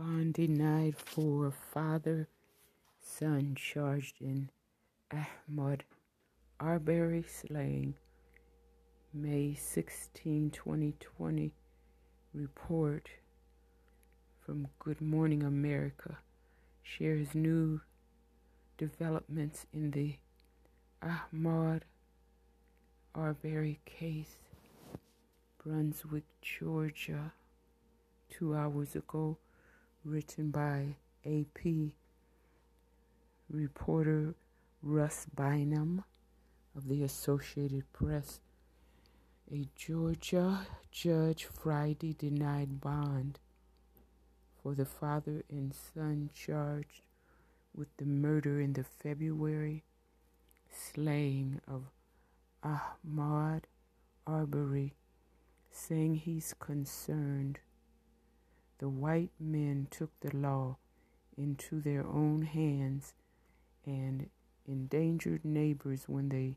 Bond denied for father-son charged in Ahmaud Arbery slaying. May 16, 2020 report from Good Morning America shares new developments in the Ahmaud Arbery case. Brunswick, Georgia, 2 hours ago, written by AP reporter Russ Bynum of the Associated Press. A Georgia judge Friday denied bond for the father and son charged with the murder in the February slaying of Ahmaud Arbery, saying he's concerned the white men took the law into their own hands and endangered neighbors when they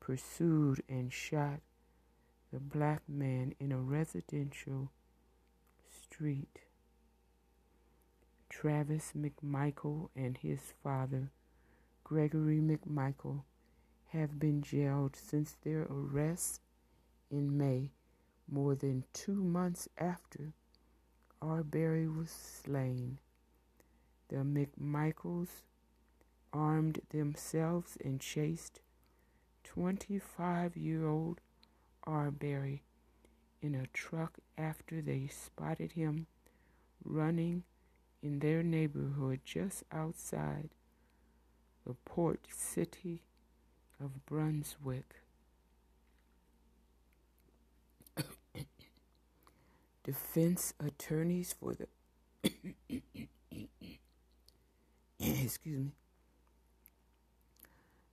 pursued and shot the black man in a residential street. Travis McMichael and his father, Gregory McMichael, have been jailed since their arrest in May, more than 2 months after Arbery was slain. The McMichaels armed themselves and chased 25-year-old Arbery in a truck after they spotted him running in their neighborhood just outside the port city of Brunswick. Defense attorneys for the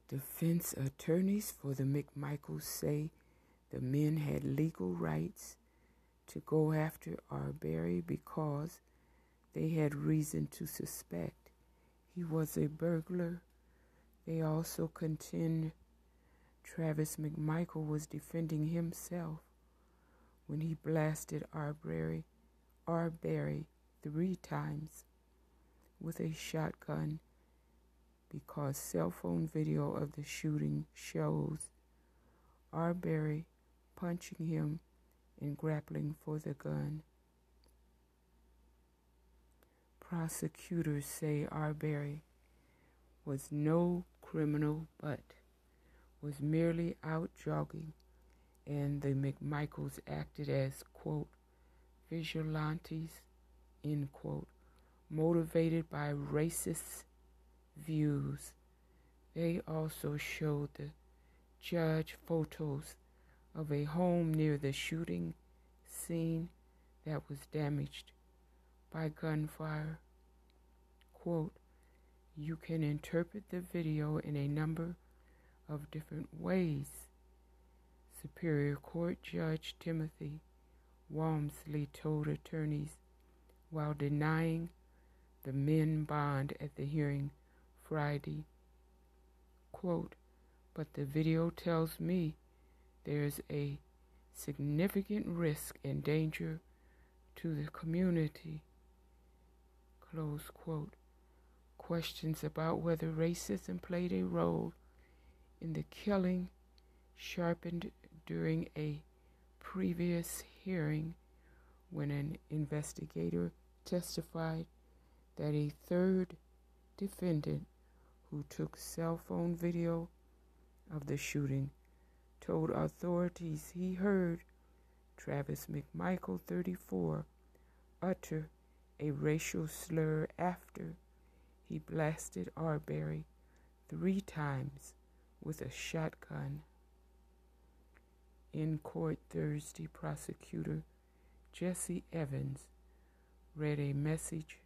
Defense attorneys for the McMichaels say the men had legal rights to go after Arbery because they had reason to suspect he was a burglar. They also contend Travis McMichael was defending himself when he blasted Arbery 3 times with a shotgun because cell phone video of the shooting shows Arbery punching him and grappling for the gun. Prosecutors say Arbery was no criminal but was merely out jogging, and the McMichaels acted as, quote, vigilantes, end quote, motivated by racist views. They also showed the judge photos of a home near the shooting scene that was damaged by gunfire. Quote, you can interpret the video in a number of different ways, Superior Court Judge Timothy Walmsley told attorneys while denying the men bond at the hearing Friday. Quote, but the video tells me there's a significant risk and danger to the community. Close quote. Questions about whether racism played a role in the killing sharpened during a previous hearing when an investigator testified that a third defendant who took cell phone video of the shooting told authorities he heard Travis McMichael, 34, utter a racial slur after he blasted Arbery 3 times with a shotgun. In court Thursday, prosecutor Jesse Evans read a message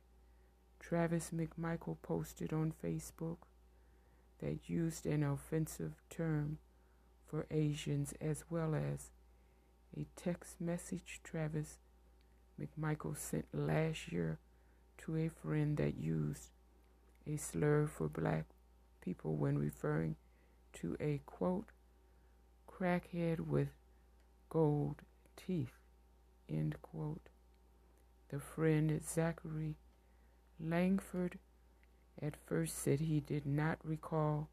Travis McMichael posted on Facebook that used an offensive term for Asians, as well as a text message Travis McMichael sent last year to a friend that used a slur for black people when referring to a, quote, crackhead with gold teeth, end quote. The friend Zachary Langford at first said he did not recall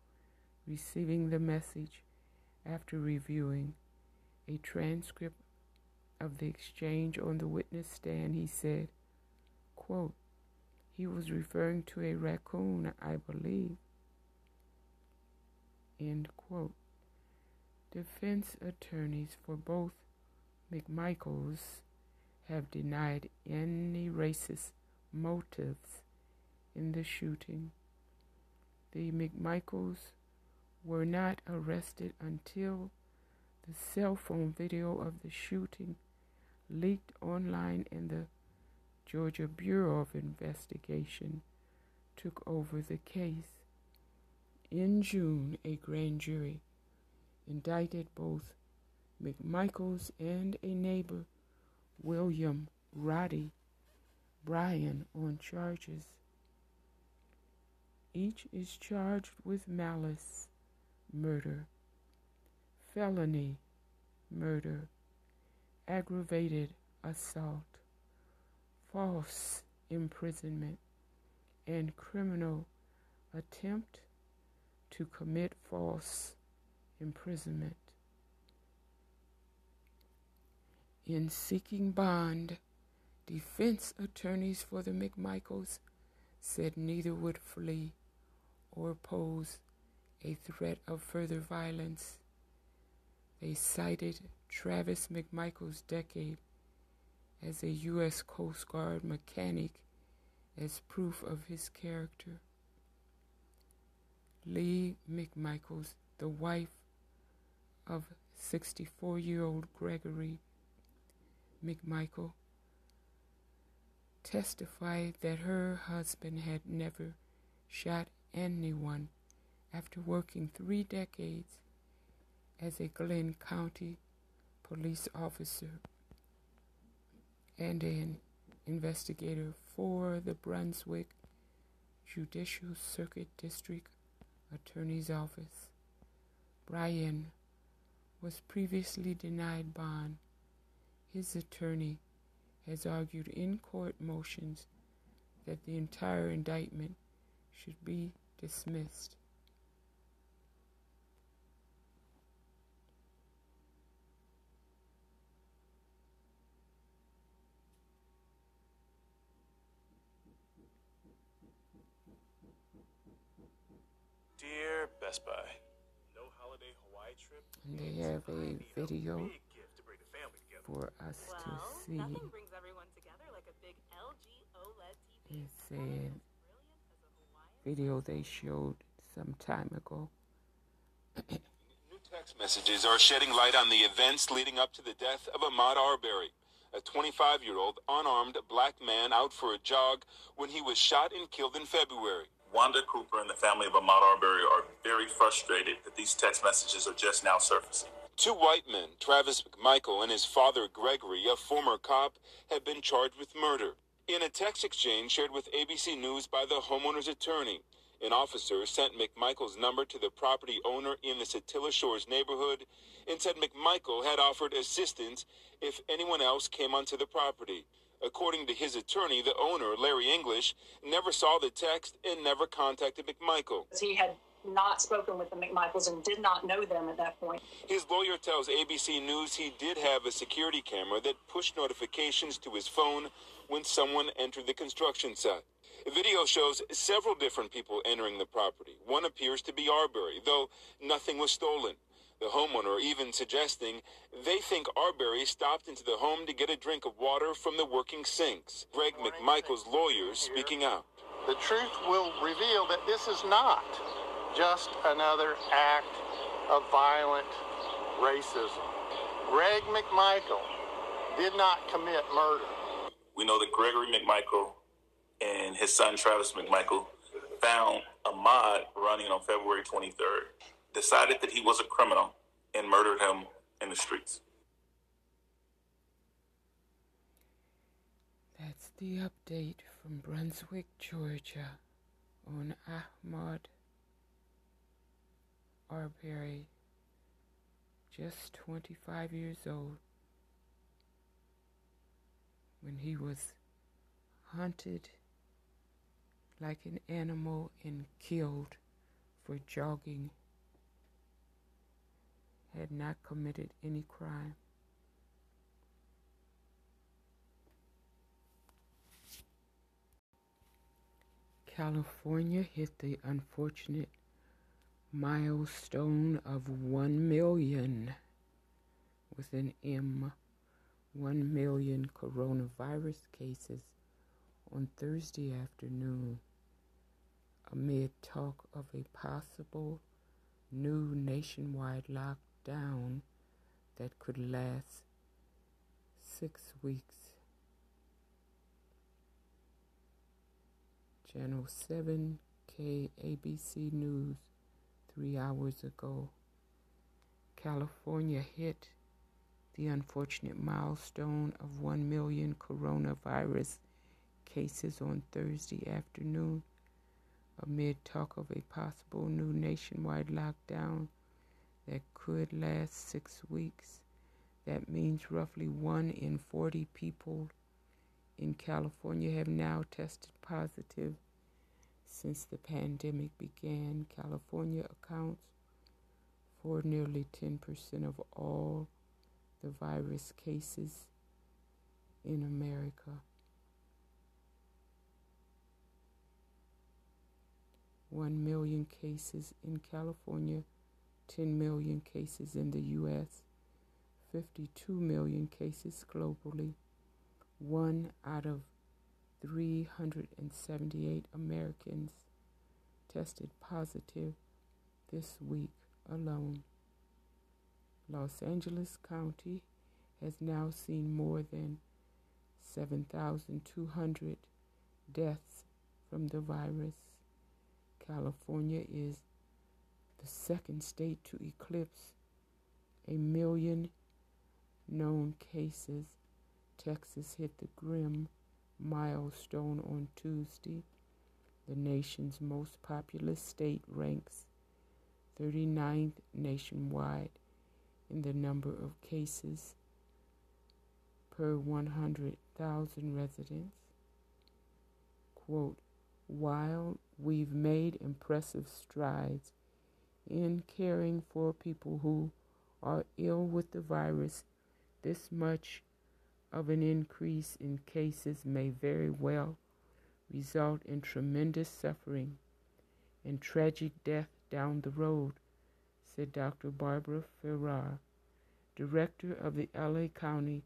receiving the message after reviewing a transcript of the exchange on the witness stand. He said, quote, he was referring to a raccoon, I believe, end quote. Defense attorneys for both McMichaels have denied any racist motives in the shooting. The McMichaels were not arrested until the cell phone video of the shooting leaked online and the Georgia Bureau of Investigation took over the case. In June, a grand jury indicted both McMichaels and a neighbor, William Roddy Bryan, on charges. Each is charged with malice murder, felony murder, aggravated assault, false imprisonment, and criminal attempt to commit false imprisonment. In seeking bond, defense attorneys for the McMichaels said neither would flee or pose a threat of further violence. They cited Travis McMichael's decade as a U.S. Coast Guard mechanic as proof of his character. Lee McMichaels, the wife of 64-year-old Gregory McMichael, testified that her husband had never shot anyone after working 3 decades as a Glenn County police officer and an investigator for the Brunswick Judicial Circuit District Attorney's Office. Bryan was previously denied bond. His attorney has argued in court motions that the entire indictment should be dismissed. Dear Best Buy, no holiday Hawaii trip. And they have a video for us to see. Nothing brings everyone together like a big LG OLED TV. It's a video they showed some time ago. New text messages are shedding light on the events leading up to the death of Ahmaud Arbery, a 25-year-old unarmed black man out for a jog when he was shot and killed in February. Wanda Cooper and the family of Ahmaud Arbery are very frustrated that these text messages are just now surfacing. 2 white men, Travis McMichael and his father Gregory, a former cop, have been charged with murder. In a text exchange shared with ABC News by the homeowner's attorney, an officer sent McMichael's number to the property owner in the Satilla Shores neighborhood and said McMichael had offered assistance if anyone else came onto the property. According to his attorney, the owner, Larry English, never saw the text and never contacted McMichael. He had not spoken with the McMichaels and did not know them at that point. His lawyer tells ABC News he did have a security camera that pushed notifications to his phone when someone entered the construction site. The video shows several different people entering the property. One appears to be Arbery, though nothing was stolen. The homeowner even suggesting they think Arbery stopped into the home to get a drink of water from the working sinks. Greg McMichael's lawyer speaking out. The truth will reveal that this is not just another act of violent racism. Greg McMichael did not commit murder. We know that Gregory McMichael and his son Travis McMichael found Ahmaud running on February 23rd. Decided that he was a criminal and murdered him in the streets. That's the update from Brunswick, Georgia on Ahmaud Arbery, just 25 years old, when he was hunted like an animal and killed for jogging, had not committed any crime. California hit the unfortunate milestone of 1 million, with an M, 1 million coronavirus cases on Thursday afternoon, amid talk of a possible new nationwide lockdown that could last 6 weeks. Channel 7 KABC News 3 hours ago. California hit the unfortunate milestone of 1 million coronavirus cases on Thursday afternoon, amid talk of a possible new nationwide lockdown that could last 6 weeks. That means roughly 1 in 40 people in California have now tested positive since the pandemic began. California accounts for nearly 10% of all the virus cases in America. One 1 million cases in California, 10 million cases in the U.S., 52 million cases globally. 1 out of 378 Americans tested positive this week alone. Los Angeles County has now seen more than 7,200 deaths from the virus. California is the second state to eclipse 1 million known cases. Texas hit the grim milestone on Tuesday. The nation's most populous state ranks 39th nationwide in the number of cases per 100,000 residents. Quote, while we've made impressive strides in caring for people who are ill with the virus, this much of an increase in cases may very well result in tremendous suffering and tragic death down the road, said Dr. Barbara Ferrer, director of the LA County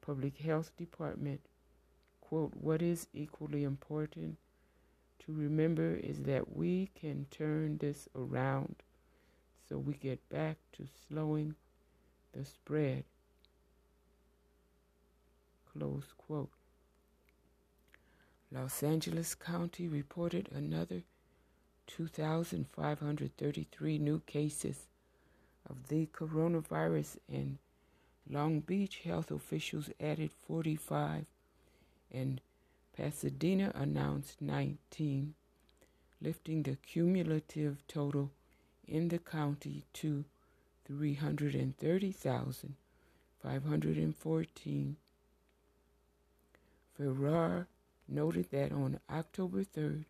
Public Health Department. Quote, what is equally important to remember is that we can turn this around so we get back to slowing the spread. Close quote. Los Angeles County reported another 2,533 new cases of the coronavirus, and Long Beach health officials added 45, and Pasadena announced 19, lifting the cumulative total in the county to 330,514. Ferrar noted that on October 3rd,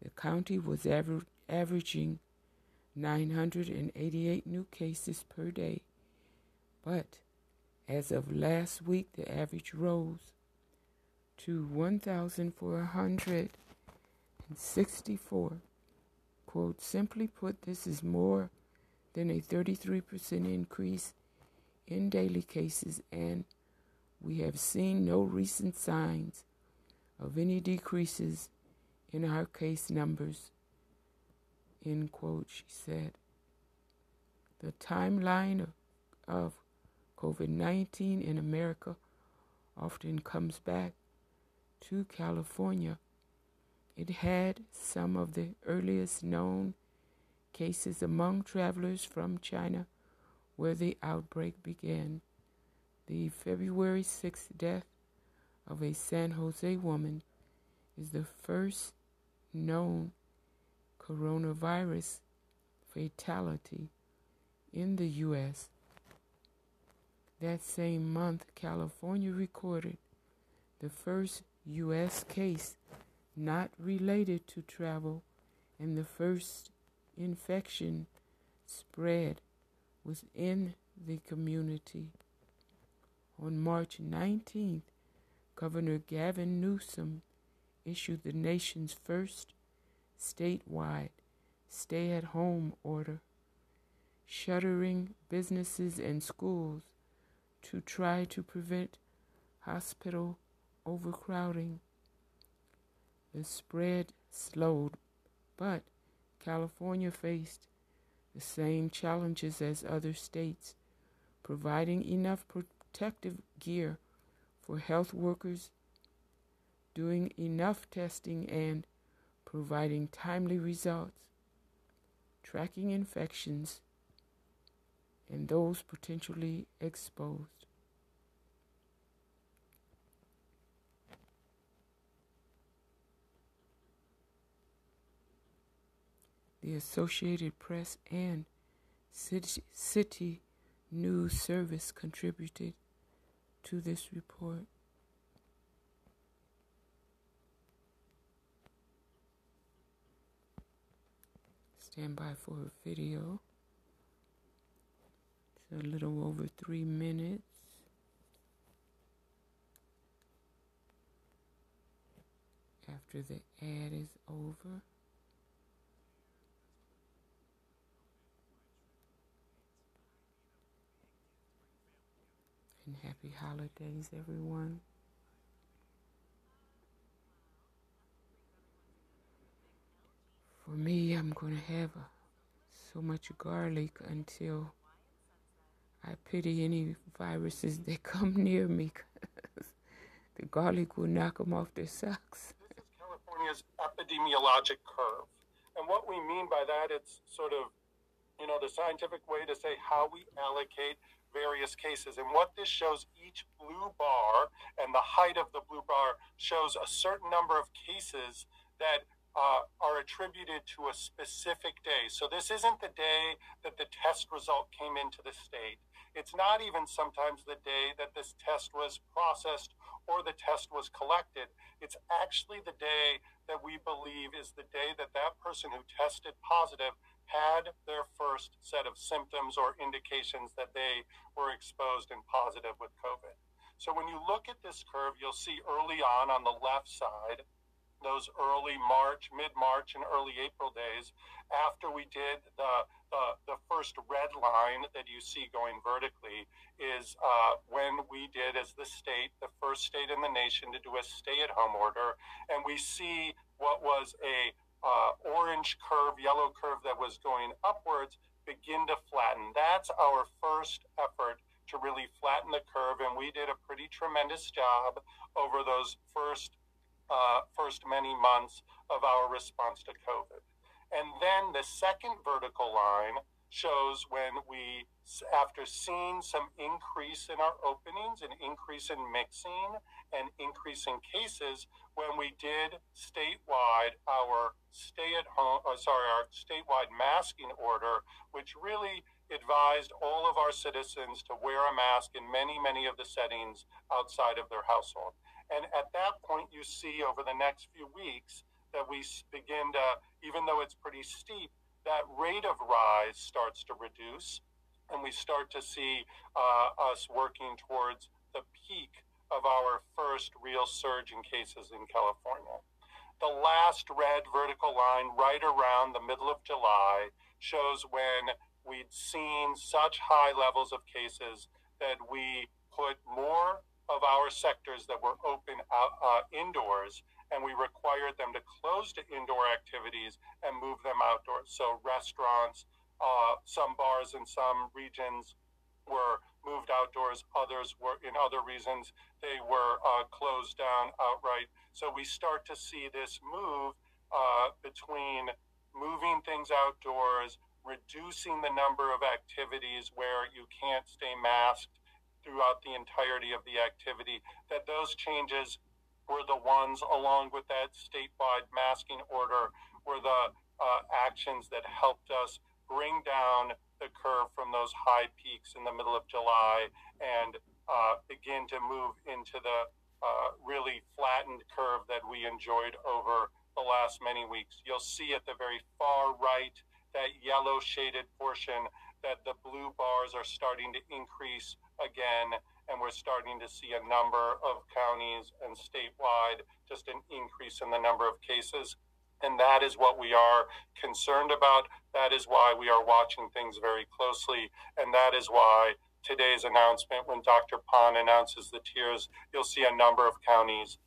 the county was averaging 988 new cases per day, but as of last week, the average rose to 1,464. Quote, simply put, this is more than a 33% increase in daily cases, and we have seen no recent signs of any decreases in our case numbers, end quote, she said. The timeline of COVID-19 in America often comes back to California. It had some of the earliest known cases among travelers from China, where the outbreak began. The February 6th death of a San Jose woman is the first known coronavirus fatality in the U.S. That same month, California recorded the first U.S. case not related to travel, and the first infection spread within the community. On March 19th, Governor Gavin Newsom issued the nation's first statewide stay-at-home order, shuttering businesses and schools to try to prevent hospital overcrowding. The spread slowed, but California faced the same challenges as other states, providing enough protective gear for health workers, doing enough testing, and providing timely results, tracking infections, and those potentially exposed. The Associated Press and City News Service contributed to this report. Stand by for a video. It's a little over 3 minutes. After the ad is over. And happy holidays, everyone. For me, I'm going to have so much garlic until I pity any viruses that come near me, because the garlic will knock them off their socks. This is California's epidemiologic curve. And what we mean by that, it's sort of, you know, the scientific way to say how we allocate various cases. And what this shows, each blue bar and the height of the blue bar shows a certain number of cases that are attributed to a specific day. So this isn't the day that the test result came into the state. It's not even sometimes the day that this test was processed or the test was collected. It's actually the day that we believe is the day that that person who tested positive had their first set of symptoms or indications that they were exposed and positive with COVID. So when you look at this curve, you'll see early on the left side, those early March, mid-March, and early April days, after we did the first red line that you see going vertically, is when we did, as the state, the first state in the nation to do a stay-at-home order, and we see what was a orange curve, yellow curve that was going upwards, begin to flatten. That's our first effort to really flatten the curve, and we did a pretty tremendous job over those first many months of our response to COVID. And then the second vertical line shows when we, after seeing some increase in our openings, an increase in mixing, and increase in cases, when we did statewide our our statewide masking order, which really advised all of our citizens to wear a mask in many, many of the settings outside of their household. And at that point, you see over the next few weeks that we begin to, even though it's pretty steep, that rate of rise starts to reduce, and we start to see us working towards the peak of our first real surge in cases in California. The last red vertical line right around the middle of July shows when we'd seen such high levels of cases that we put more of our sectors that were open indoors, and we required them to close to indoor activities and move them outdoors. So restaurants, some bars in some regions were moved outdoors, others were, in other reasons, they were closed down outright. So we start to see this move between moving things outdoors, reducing the number of activities where you can't stay masked throughout the entirety of the activity, that those changes were the ones, along with that statewide masking order, were the actions that helped us bring down the curve from those high peaks in the middle of July and begin to move into the really flattened curve that we enjoyed over the last many weeks. You'll see at the very far right, that yellow shaded portion, that the blue bars are starting to increase again, and we're starting to see a number of counties and statewide just an increase in the number of cases. And that is what we are concerned about. That is why we are watching things very closely. And that is why today's announcement, when Dr. Pond announces the tiers, you'll see a number of counties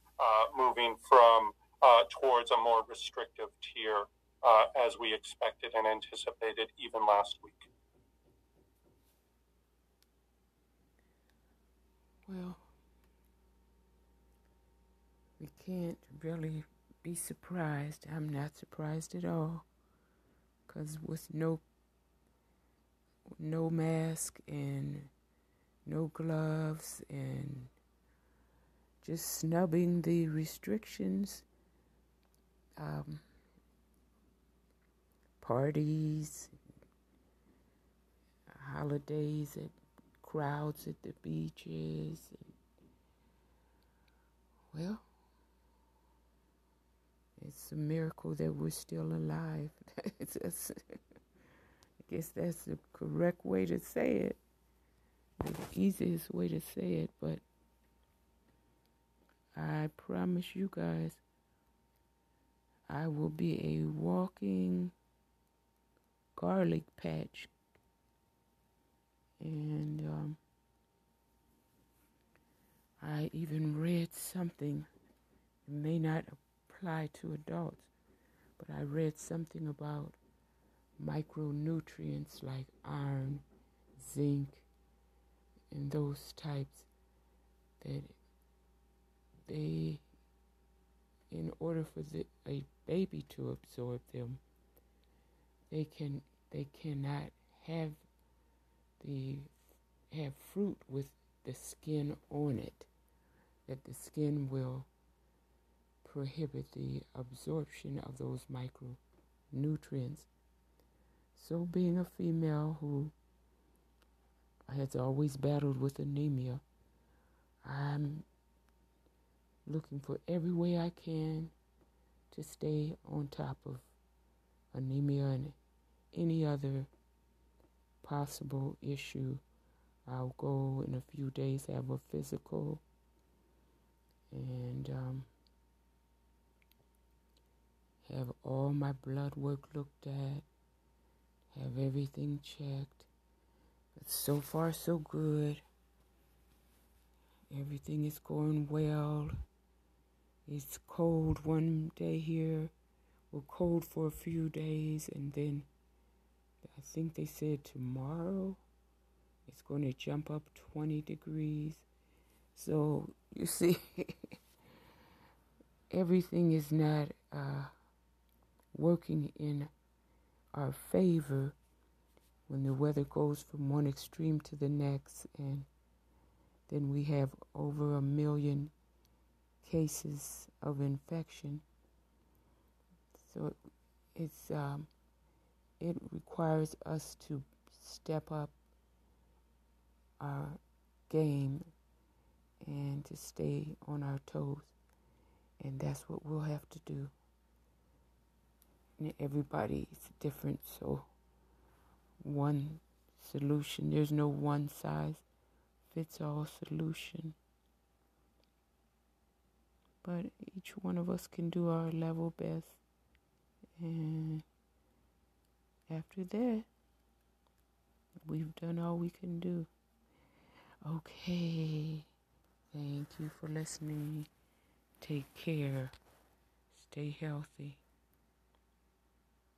moving from towards a more restrictive tier as we expected and anticipated even last week. Well, we can't really be surprised. I'm not surprised at all, because with no mask and no gloves and just snubbing the restrictions, parties, holidays, and crowds at the beaches. And, well, it's a miracle that we're still alive. It's, I guess that's the correct way to say it, the easiest way to say it, but I promise you guys, I will be a walking garlic patch. And I even read something, it may not apply to adults, but I read something about micronutrients like iron, zinc, and those types, that they, in order for a baby to absorb them, they cannot have fruit with the skin on it, that the skin will prohibit the absorption of those micronutrients. So being a female who has always battled with anemia, I'm looking for every way I can to stay on top of anemia and any other possible issue. I'll go in a few days, have a physical, and have all my blood work looked at, have everything checked. But so far, so good. Everything is going well. It's cold one day here. We're cold for a few days, and then I think they said tomorrow it's going to jump up 20 degrees. So, you see, everything is not working in our favor when the weather goes from one extreme to the next. And then we have over 1 million cases of infection. So, it's... it requires us to step up our game and to stay on our toes. And that's what we'll have to do. And everybody is different, so one solution, there's no one size fits all solution. But each one of us can do our level best. And after that, we've done all we can do. Okay. Thank you for listening. Take care. Stay healthy.